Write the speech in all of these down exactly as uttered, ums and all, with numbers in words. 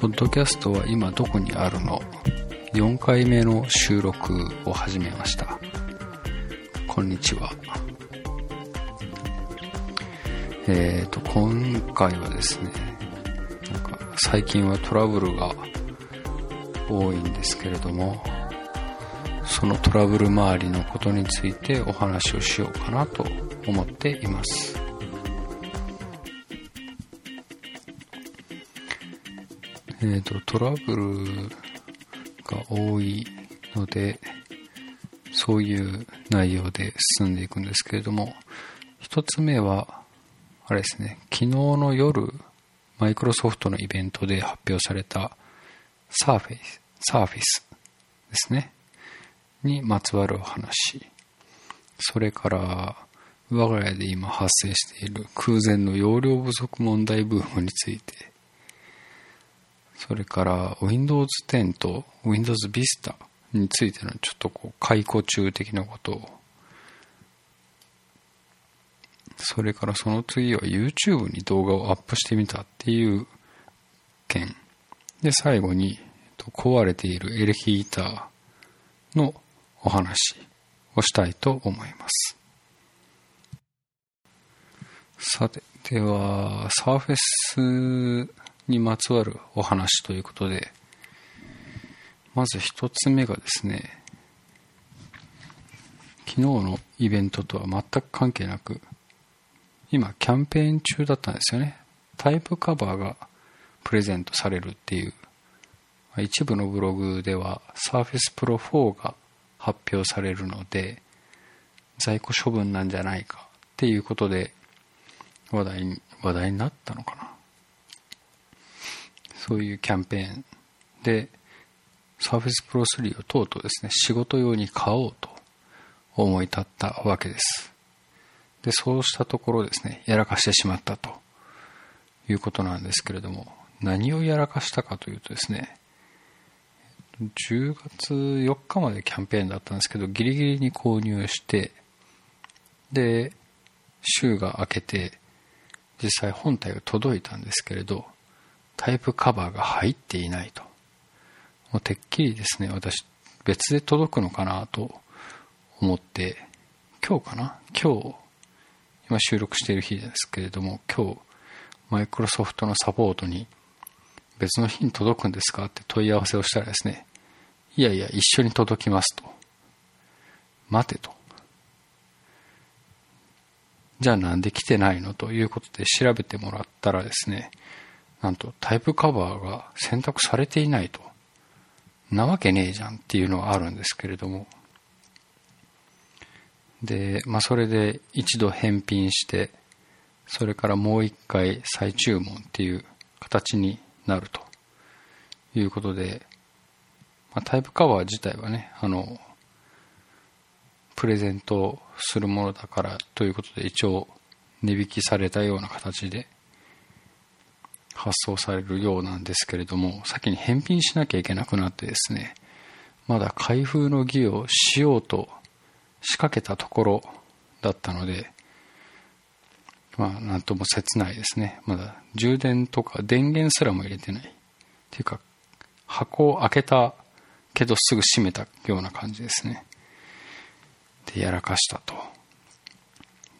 ポッドキャストは今どこにあるのよんかいめの収録を始めました。こんにちは。えーと今回はですね、なんか最近はトラブルが多いんですけれども、そのトラブル周りのことについてお話をしようかなと思っています。えーと、トラブルが多いので、そういう内容で進んでいくんですけれども、一つ目はあれですね、昨日の夜マイクロソフトのイベントで発表されたサーフェイス、サーフェイスですねにまつわるお話、それから我が家で今発生している空前の容量不足問題ブームについて、それから ウィンドウズテン と Windows Vista についてのちょっとこう解雇中的なことを、それからその次は YouTube に動画をアップしてみたっていう件で、最後に壊れているエレキギターのお話をしたいと思います。さて、では Surfaceにまつわるお話ということで、まず一つ目がですね、昨日のイベントとは全く関係なく、今キャンペーン中だったんですよね。タイプカバーがプレゼントされるっていう、一部のブログでは Surface Pro フォーが発表されるので在庫処分なんじゃないかっていうことで話題に、話題になったのかな。そういうキャンペーンで Surface Pro スリーをとうとうですね、仕事用に買おうと思い立ったわけです。で、そうしたところですね、やらかしてしまったということなんですけれども、何をやらかしたかというとですね、じゅうがつよっかまでキャンペーンだったんですけど、ギリギリに購入して、で週が明けて実際本体が届いたんですけれど、タイプカバーが入っていないと。もうてっきりですね、私別で届くのかなと思って、今日かな今日今収録している日ですけれども、今日マイクロソフトのサポートに別の日に届くんですかって問い合わせをしたらですね、いやいや一緒に届きますと。待てと。じゃあなんで来てないのということで調べてもらったらですね、なんとタイプカバーが選択されていないと。なわけねえじゃんっていうのはあるんですけれども、で、まあ、それで一度返品して、それからもう一回再注文っていう形になるということで、まあ、タイプカバー自体はね、あのプレゼントするものだからということで一応値引きされたような形で発送されるようなんですけれども、先に返品しなきゃいけなくなってですね、まだ開封の儀をしようと仕掛けたところだったので、まあなんとも切ないですね。まだ充電とか電源すらも入れてないっていうか、箱を開けたけどすぐ閉めたような感じですね。でやらかしたと。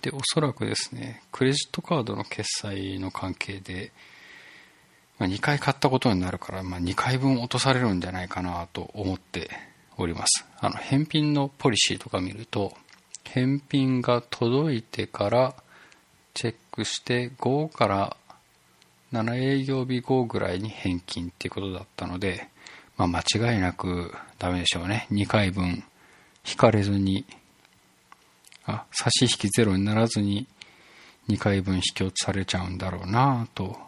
でおそらくですね、クレジットカードの決済の関係で、まあ、にかい買ったことになるから、まあ、にかいぶん落とされるんじゃないかなと思っております。あの返品のポリシーとか見ると、返品が届いてからチェックしてごからななえいぎょうび後ぐらいに返金っていうことだったので、まあ、間違いなくダメでしょうね。にかいぶん引かれずに、あ、差し引きゼロにならずににかいぶん引き落とされちゃうんだろうなと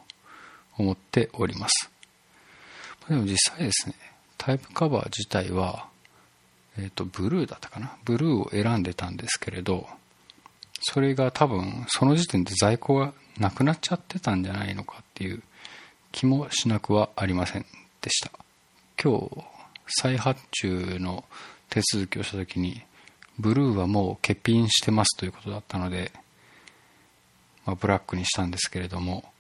思っております。でも実際ですね、タイプカバー自体は、えーと、ブルーだったかな、ブルーを選んでたんですけれど、それが多分その時点で在庫がなくなっちゃってたんじゃないのかっていう気もしなくはありませんでした。今日再発注の手続きをした時に、ブルーはもう欠品してますということだったので、まあ、ブラックにしたんですけれども、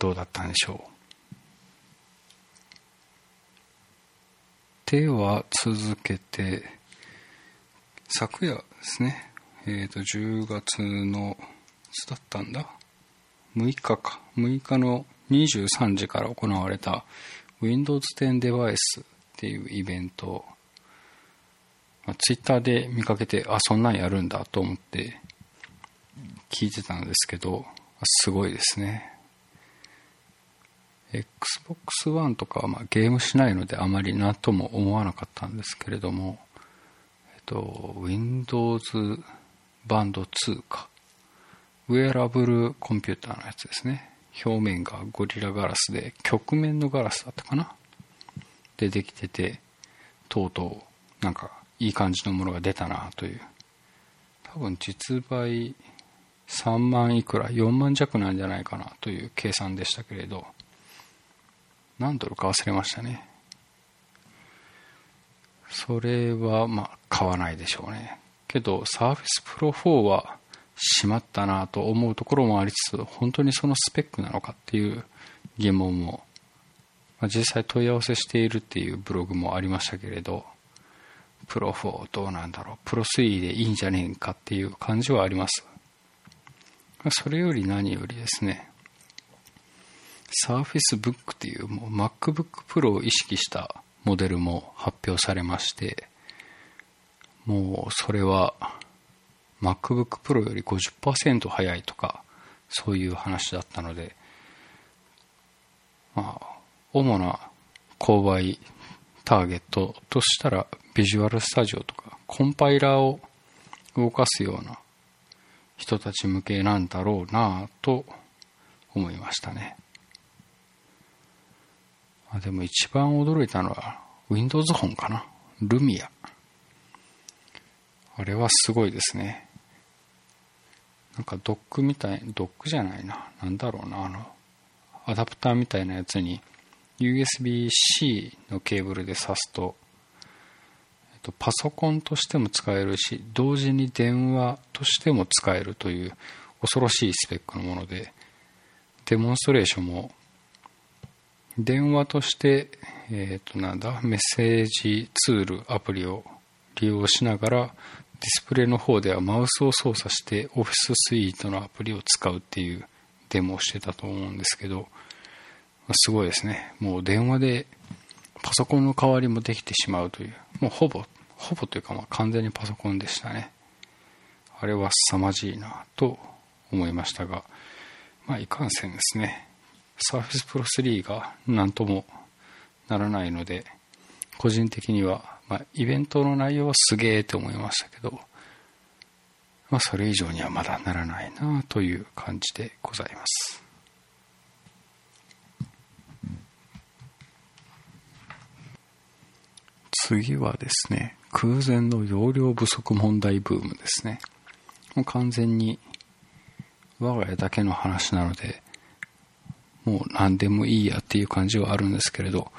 どうだったんでしょう。では続けて、昨夜ですね、えーとじゅうがつのいつだったんだむいかか、むいかのにじゅうさんじから行われた ウィンドウズテン デバイスっていうイベント、まあ、Twitter で見かけて、あ、そんなんやるんだと思って聞いてたんですけど、すごいですね。Xbox One とかはまあゲームしないのであまりなんとも思わなかったんですけれども、えっと、Windows Band ツーか、ウェアラブルコンピューターのやつですね。表面がゴリラガラスで、曲面のガラスだったかなでできてて、とうとうなんかいい感じのものが出たなという。多分実売さんまんいくらよんまんじゃくなんじゃないかなという計算でしたけれど、何ドルか忘れましたね。それはまあ買わないでしょうね。けど Surface Pro フォーはしまったなと思うところもありつつ、本当にそのスペックなのかっていう疑問も、まあ、実際問い合わせしているっていうブログもありましたけれど、プロフォーどうなんだろう、プロスリーでいいんじゃねえかっていう感じはあります。それより何よりですね、サーフェスブックっていう、もう MacBook Pro を意識したモデルも発表されまして、もうそれは MacBook Pro より ごじゅっパーセント 早いとかそういう話だったので、まあ主な購買ターゲットとしたら Visual Studio とかコンパイラーを動かすような人たち向けなんだろうなと思いましたね。でも一番驚いたのは Windows フォンかな、 Lumia。 あれはすごいですね。なんかドックみたい、ドックじゃないな、なんだろうな、あのアダプターみたいなやつに ユーエスビー-C のケーブルで挿すと、えっと、パソコンとしても使えるし、同時に電話としても使えるという恐ろしいスペックのもので、デモンストレーションも電話として、えーとなんだ、メッセージツール、アプリを利用しながら、ディスプレイの方ではマウスを操作してオフィススイートのアプリを使うっていうデモをしてたと思うんですけど、すごいですね。もう電話でパソコンの代わりもできてしまうという、もうほぼ、ほぼというかまあ完全にパソコンでしたね。あれは凄まじいなと思いましたが、まあいかんせんですね。Surface Pro スリーが何ともならないので、個人的には、まあ、イベントの内容はすげえって思いましたけど、まあ、それ以上にはまだならないなという感じでございます。次はですね、空前の容量不足問題ブームですね。もう完全に我が家だけの話なので、もう何でもいいやっていう感じはあるんですけれど、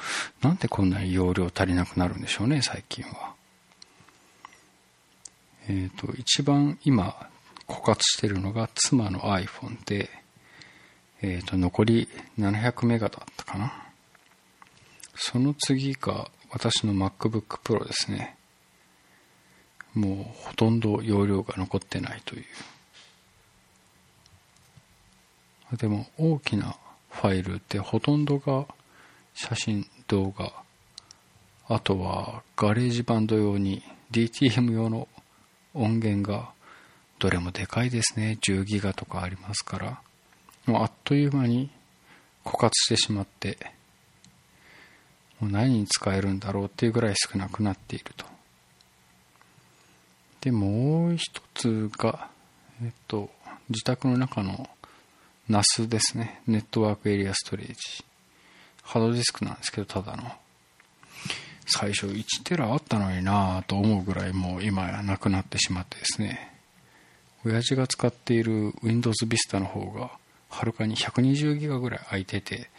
なんでこんなに容量足りなくなるんでしょうね、最近は。えっと、一番今枯渇しているのが妻の iPhone で、えーと、残りななひゃくメガだったかな。その次が私の MacBook Pro ですね。もうほとんど容量が残ってないという。でも大きなファイルってほとんどが写真、動画、あとはガレージバンド用に ディーティーエム 用の音源がどれもでかいですね。じゅうギガとかありますから、もうあっという間に枯渇してしまって、もう何に使えるんだろうっていうぐらい少なくなっていると。で、もう一つが、えっと、自宅の中の ナス ですね。ネットワークエリアストレージ。ハードディスクなんですけど、ただの。最初いちテラあったのになぁと思うぐらい、もう今やなくなってしまってですね。親父が使っている Windows Vista の方が、はるかにひゃくにじゅうギガぐらい空いてて、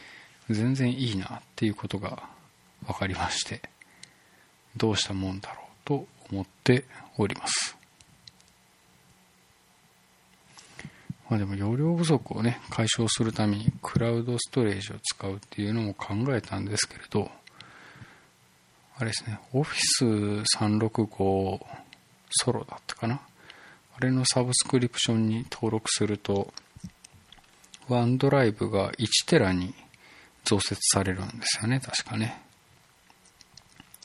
全然いいなっていうことが分かりまして、どうしたもんだろうと思っております。まあでも容量不足をね、解消するためにクラウドストレージを使うっていうのも考えたんですけれど、あれですね、オフィスさんびゃくろくじゅうご ソロだったかな。あれのサブスクリプションに登録すると、ワンドライブがいちテラに増設されるんですよね、確かね。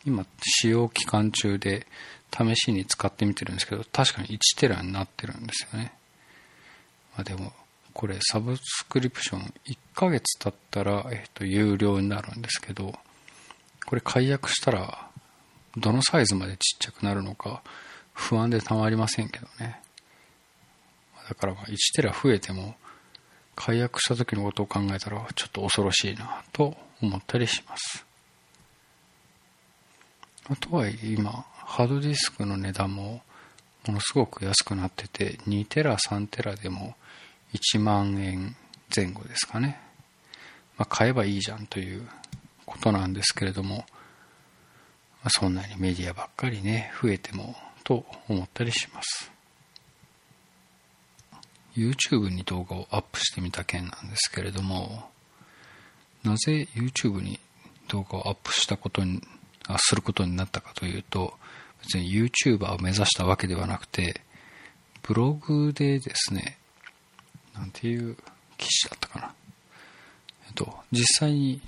今使用期間中で試しに使ってみてるんですけど、確かにいちテラになってるんですよね。まあ、でもこれサブスクリプションいっかげつ経ったら、えっと有料になるんですけど、これ解約したらどのサイズまでちっちゃくなるのか不安でたまりませんけどね。だからまあいちテラ増えても解約した時のことを考えたらちょっと恐ろしいなと思ったりします。あとは今ハードディスクの値段もものすごく安くなってて、にテラさんテラでもいちまんえんぜん後ですかね。まあ、買えばいいじゃんということなんですけれども、まあ、そんなにメディアばっかりね増えてもと思ったりします。 YouTube に動画をアップしてみた件なんですけれども、なぜ YouTube に動画をアップしたことにあすることになったかというと、別に YouTuber を目指したわけではなくて、ブログでですね、なんていう記事だったかな、えっと、実際に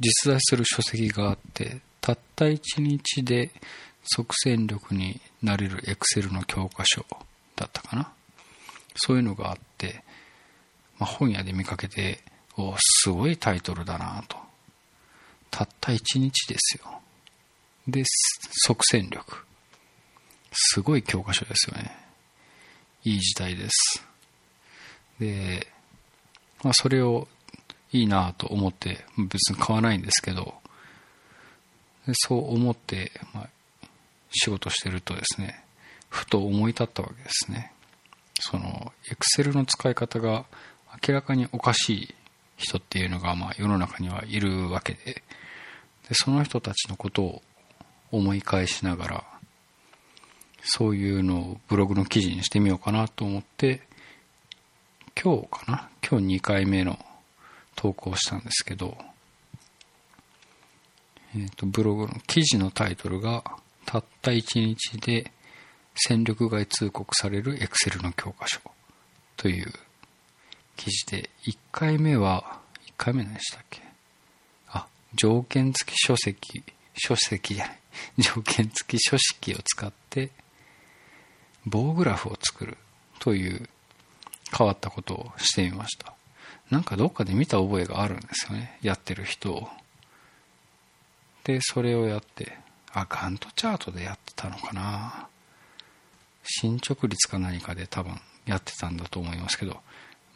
実在する書籍があって、たったいちにちで即戦力になれる Excel の教科書だったかな。そういうのがあって、まあ、本屋で見かけて、おすごいタイトルだなと。たったいちにちですよ。で、即戦力。すごい教科書ですよね。いい時代です。で、まあ、それをいいなと思って、別に買わないんですけど、でそう思って、まあ、仕事してるとですね、ふと思い立ったわけですね。その、Excel の使い方が明らかにおかしい人っていうのが、まあ、世の中にはいるわけで、でその人たちのことを思い返しながら、そういうのをブログの記事にしてみようかなと思って、今日かな、今日にかいめの投稿をしたんですけど、えっと、ブログの記事のタイトルが、たったいちにちで戦力外通告される Excel の教科書という記事で、いっかいめは、いっかいめ何でしたっけ？あ、条件付き書籍、書籍じゃない。条件付き書式を使って棒グラフを作るという変わったことをしてみました。なんかどっかで見た覚えがあるんですよね、やってる人を。でそれをやって、あガントチャートでやってたのかな、進捗率か何かで多分やってたんだと思いますけど、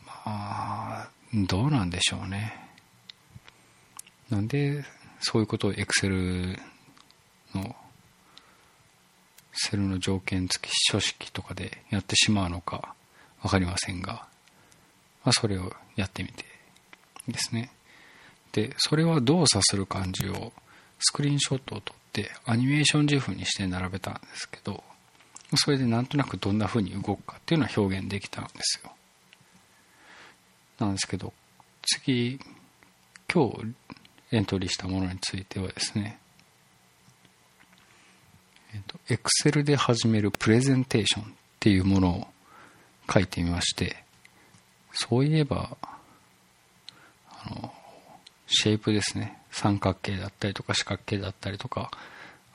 まあどうなんでしょうね。なんでそういうことを Excelのセルの条件付き書式とかでやってしまうのか分かりませんが、まあ、それをやってみてですね。でそれは動作する感じをスクリーンショットを撮ってアニメーションジフにして並べたんですけど、それでなんとなくどんな風に動くかっていうのは表現できたんですよ。なんですけど、次、今日エントリーしたものについてはですね、えっと、Excel で始めるプレゼンテーションっていうものを書いてみまして、そういえば、あの、シェイプですね。三角形だったりとか四角形だったりとか、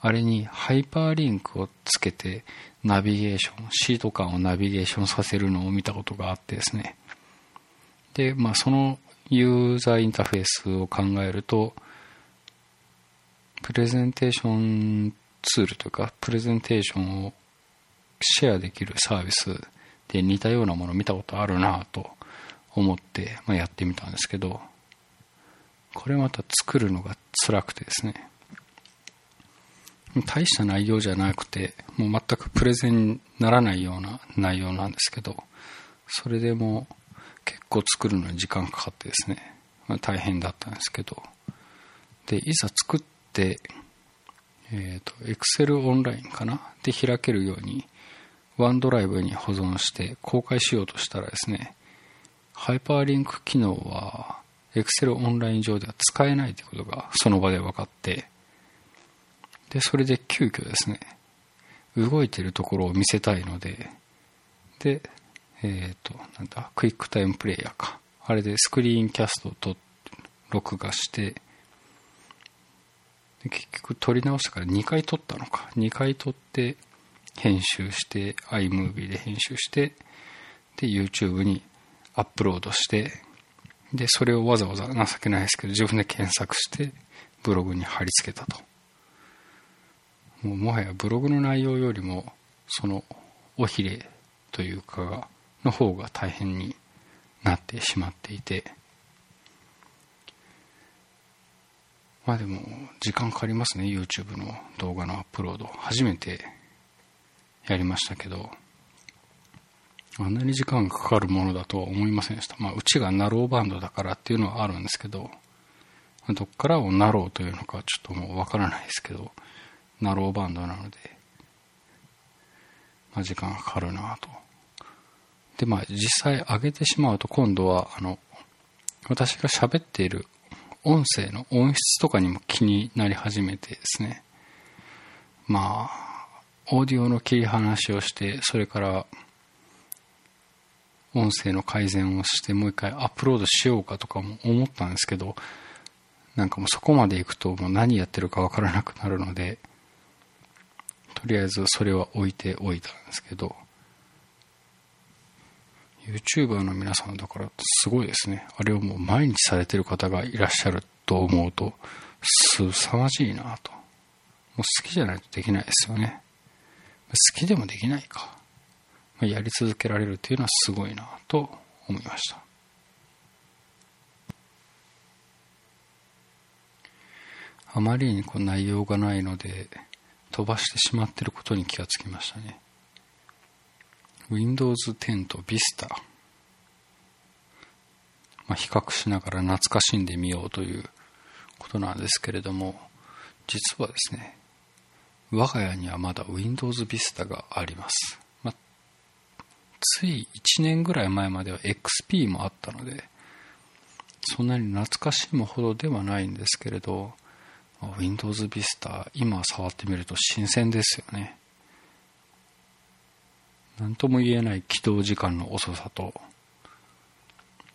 あれにハイパーリンクをつけてナビゲーション、シート間をナビゲーションさせるのを見たことがあってですね。で、まあそのユーザーインターフェースを考えると、プレゼンテーションツールというか、プレゼンテーションをシェアできるサービスで似たようなものを見たことあるなぁと思って、まあ、やってみたんですけど、これまた作るのが辛くてですね、大した内容じゃなくて、もう全くプレゼンにならないような内容なんですけど、それでも結構作るのに時間かかってですね、まあ、大変だったんですけど、でいざ作って、えーと、Excel オンラインかなで開けるようにワンドライブに保存して公開しようとしたらですね、ハイパーリンク機能はExcel オンライン上では使えないということがその場で分かって、でそれで急遽ですね、動いているところを見せたいので、でえっとなんだクイックタイムプレイヤーか、あれでスクリーンキャストをと録画して、で結局撮り直してからにかい撮ったのか、にかい撮って編集して iMovie で編集して、で YouTube にアップロードして、でそれをわざわざ情けないですけど自分で検索してブログに貼り付けたと。もうもはやブログの内容よりもそのおひれというかの方が大変になってしまっていて、まあでも時間かかりますね。 YouTube の動画のアップロード初めてやりましたけど、あんなに時間かかるものだとは思いませんでした。まあ、うちがナローバンドだからっていうのはあるんですけど、どっからをナローというのかちょっともうわからないですけど、ナローバンドなので、まあ、時間がかかるなぁと。で、まあ、実際上げてしまうと今度は、あの、私が喋っている音声の音質とかにも気になり始めてですね、まあ、オーディオの切り離しをして、それから、音声の改善をしてもう一回アップロードしようかとかも思ったんですけど、なんかもうそこまで行くともう何やってるかわからなくなるので、とりあえずそれは置いておいたんですけど、 YouTuber の皆さんだからすごいですね。あれをもう毎日されてる方がいらっしゃると思うとすさまじいなと。もう好きじゃないとできないですよね。好きでもできないか、やり続けられるというのはすごいなと思いました。あまりにこう内容がないので飛ばしてしまっていることに気がつきましたね。ウィンドウズテン と Vista、まあ、比較しながら懐かしんでみようということなんですけれども、実はですね、我が家にはまだ Windows Vista があります。ついいちねんぐらい前までは エックスピー もあったので、そんなに懐かしいもほどではないんですけれど、 Windows Vista 今触ってみると新鮮ですよね。なんとも言えない起動時間の遅さと、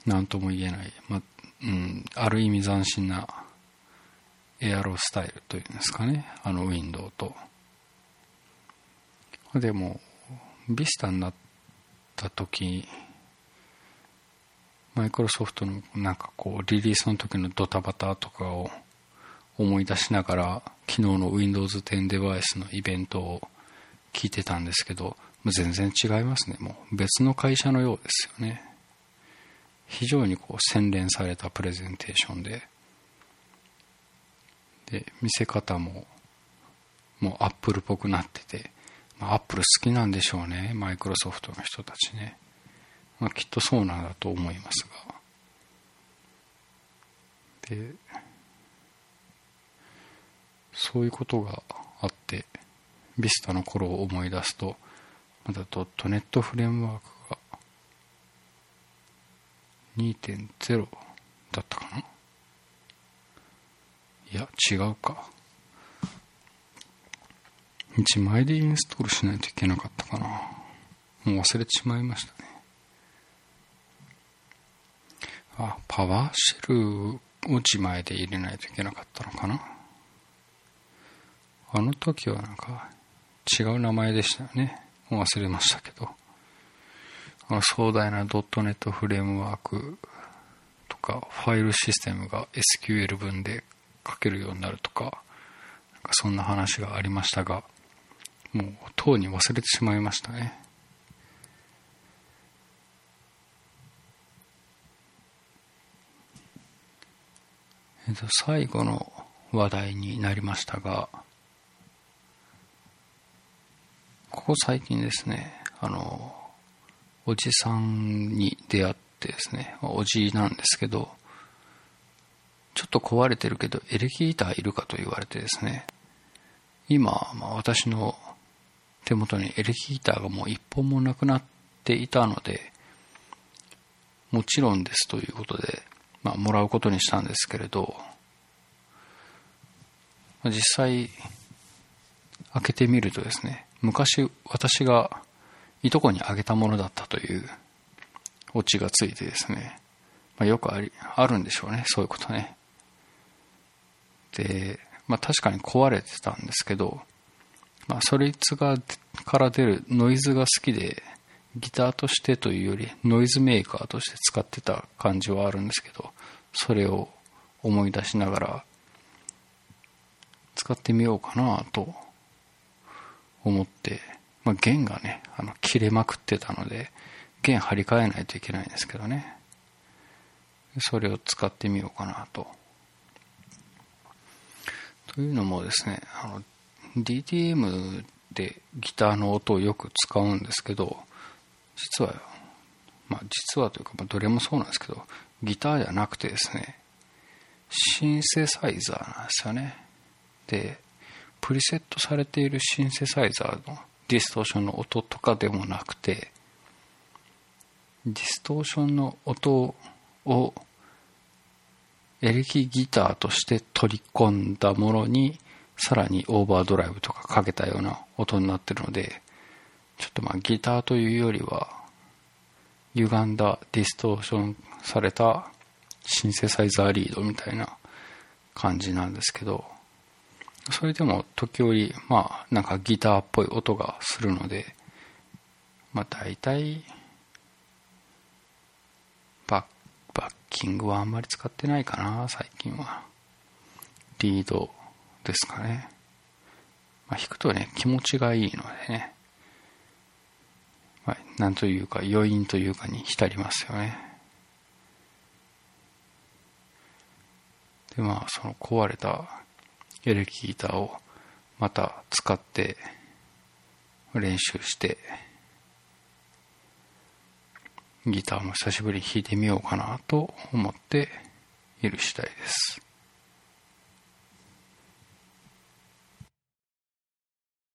なんとも言えない、まうん、ある意味斬新なエアロスタイルというんですかね、あのウィンドウと。でも Vista になってた時、マイクロソフトのなんかこうリリースの時のドタバタとかを思い出しながら、昨日の ウィンドウズテン デバイスのイベントを聞いてたんですけど、全然違いますね。もう別の会社のようですよね。非常にこう洗練されたプレゼンテーションで、で見せ方ももうアップルっぽくなってて、アップル好きなんでしょうね、マイクロソフトの人たちね。まあ、きっとそうなんだと思いますが、でそういうことがあって、ビスタの頃を思い出すと、まだドットネットフレームワークが にてんゼロ だったかな。いや違うか、いちまいでインストールしないといけなかったかな。もう忘れちまいましたね。あ、パワーシェルをいちまいで入れないといけなかったのかな。あの時はなんか違う名前でしたよね。もう忘れましたけど、あの壮大な .net フレームワークとかファイルシステムが エスキューエル 文で書けるようになるとか、なんかそんな話がありましたが、もうとうに忘れてしまいましたね。えっと最後の話題になりましたが、ここ最近ですね、あのおじさんに出会ってですね、おじなんですけど、ちょっと壊れてるけどエレキギターいるかと言われてですね、今、まあ、私の手元にエレキギターがもう一本もなくなっていたので、もちろんですということで、まあ、もらうことにしたんですけれど、実際開けてみるとですね、昔私がいとこにあげたものだったというオチがついてですね、まあ、よくあり、あるんでしょうね、そういうことね。で、まあ、確かに壊れてたんですけど、まあ、それから出るノイズが好きで、ギターとしてというよりノイズメーカーとして使ってた感じはあるんですけど、それを思い出しながら使ってみようかなと思って、まあ、弦がね、あの切れまくってたので弦張り替えないといけないんですけどね、それを使ってみようかなと。というのもですね、あの ディーティーエム でギターの音をよく使うんですけど、実は、まあ、実はというか、まあ、どれもそうなんですけど、ギターじゃなくてですね、シンセサイザーなんですよね。で、プリセットされているシンセサイザーのディストーションの音とかでもなくて、ディストーションの音をエレキギターとして取り込んだものに、さらにオーバードライブとかかけたような音になっているので、ちょっとまあギターというよりは歪んだディストーションされたシンセサイザーリードみたいな感じなんですけど、それでも時折まあなんかギターっぽい音がするので、まあ大体バッ、バッキングはあんまり使ってないかな、最近はリードですかね。まあ弾くとね気持ちがいいのでね、はい、なんというか余韻というかに浸りますよね。で、まあその壊れたエレキギターをまた使って練習して、ギターも久しぶりに弾いてみようかなと思っている次第です。